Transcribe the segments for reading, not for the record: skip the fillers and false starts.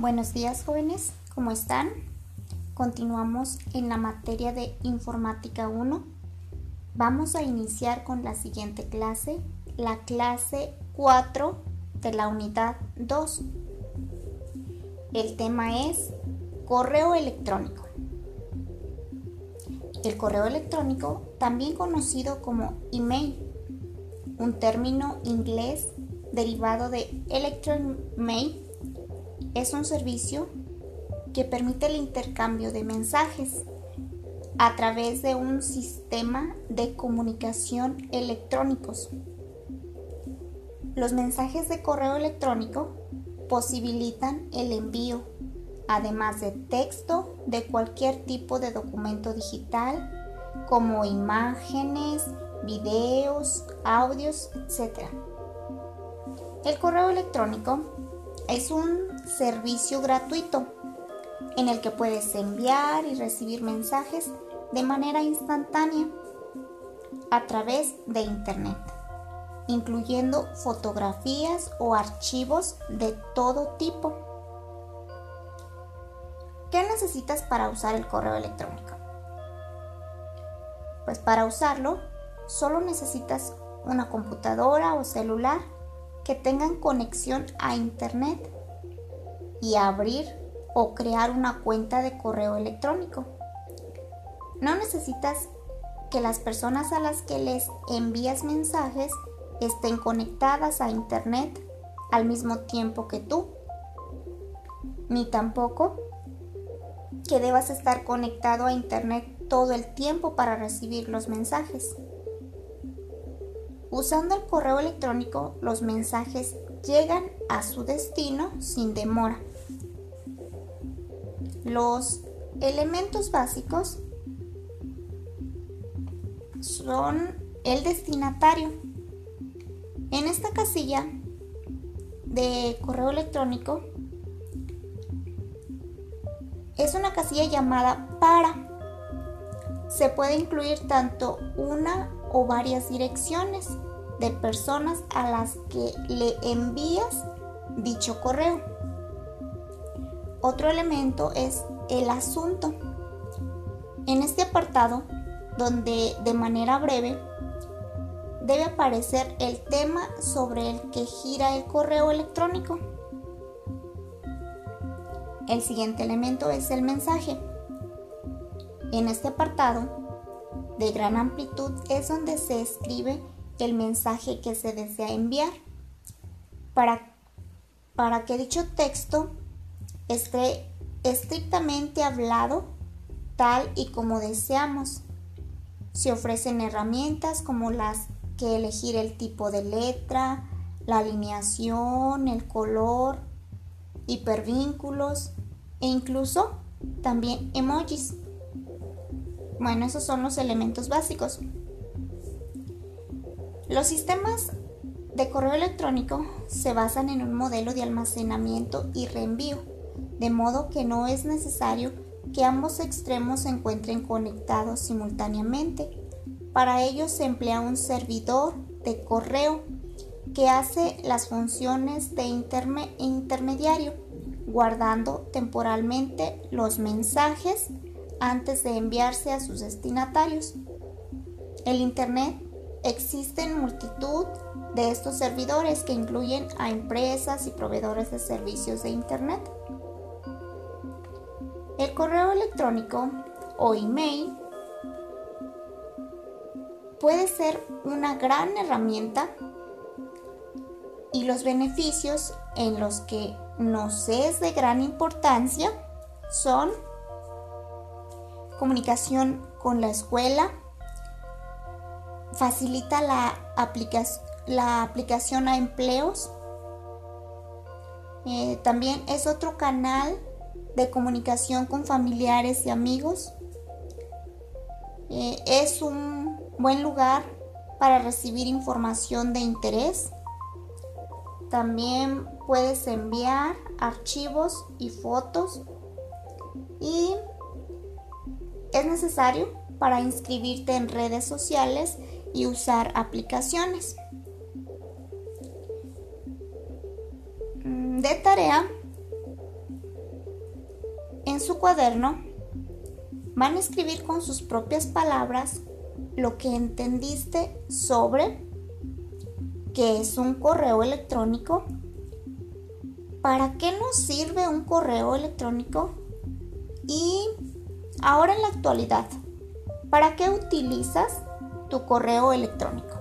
Buenos días, jóvenes, ¿cómo están? Continuamos en la materia de Informática 1. Vamos a iniciar con la siguiente clase, la clase 4 de la unidad 2. El tema es correo electrónico. El correo electrónico, también conocido como email, un término inglés derivado de electronic mail, es un servicio que permite el intercambio de mensajes a través de un sistema de comunicación electrónicos. Los mensajes de correo electrónico posibilitan el envío, además de texto, de cualquier tipo de documento digital, como imágenes, videos, audios, etc. El correo electrónico es un servicio gratuito en el que puedes enviar y recibir mensajes de manera instantánea a través de Internet, incluyendo fotografías o archivos de todo tipo. ¿Qué necesitas para usar el correo electrónico? Pues para usarlo, solo necesitas una computadora o celular que tengan conexión a Internet y abrir o crear una cuenta de correo electrónico. No necesitas que las personas a las que les envías mensajes estén conectadas a Internet al mismo tiempo que tú, ni tampoco que debas estar conectado a Internet todo el tiempo para recibir los mensajes. Usando el correo electrónico, los mensajes llegan a su destino sin demora. Los elementos básicos son el destinatario. En esta casilla de correo electrónico es una casilla llamada para. Se puede incluir tanto una o varias direcciones de personas a las que le envías dicho correo. Otro elemento es el asunto. En este apartado, donde de manera breve debe aparecer el tema sobre el que gira el correo electrónico. El siguiente elemento es el mensaje. En este apartado de gran amplitud es donde se escribe el mensaje que se desea enviar para que dicho texto esté estrictamente hablado tal y como deseamos. Se ofrecen herramientas como las que elegir el tipo de letra, la alineación, el color, hipervínculos e incluso también emojis. Bueno, esos son los elementos básicos. Los sistemas de correo electrónico se basan en un modelo de almacenamiento y reenvío, de modo que no es necesario que ambos extremos se encuentren conectados simultáneamente. Para ello se emplea un servidor de correo que hace las funciones de intermediario, guardando temporalmente los mensajes antes de enviarse a sus destinatarios. En Internet existen multitud de estos servidores que incluyen a empresas y proveedores de servicios de Internet. El correo electrónico o email puede ser una gran herramienta y los beneficios en los que nos es de gran importancia son comunicación con la escuela, facilita la aplicación a empleos, también es otro canal de comunicación con familiares y amigos, es un buen lugar para recibir información de interés, también puedes enviar archivos y fotos y es necesario para inscribirte en redes sociales y usar aplicaciones. De tarea, en su cuaderno, van a escribir con sus propias palabras lo que entendiste sobre qué es un correo electrónico, para qué nos sirve un correo electrónico y ahora en la actualidad, para qué utilizas tu correo electrónico.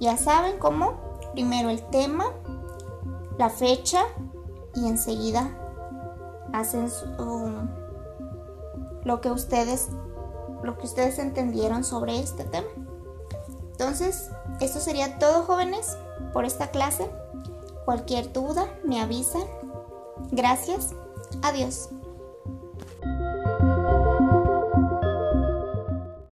Ya saben cómo, primero el tema, la fecha y enseguida hacen lo que ustedes entendieron sobre este tema. Entonces, esto sería todo, jóvenes, por esta clase. Cualquier duda, me avisan. Gracias. Adiós.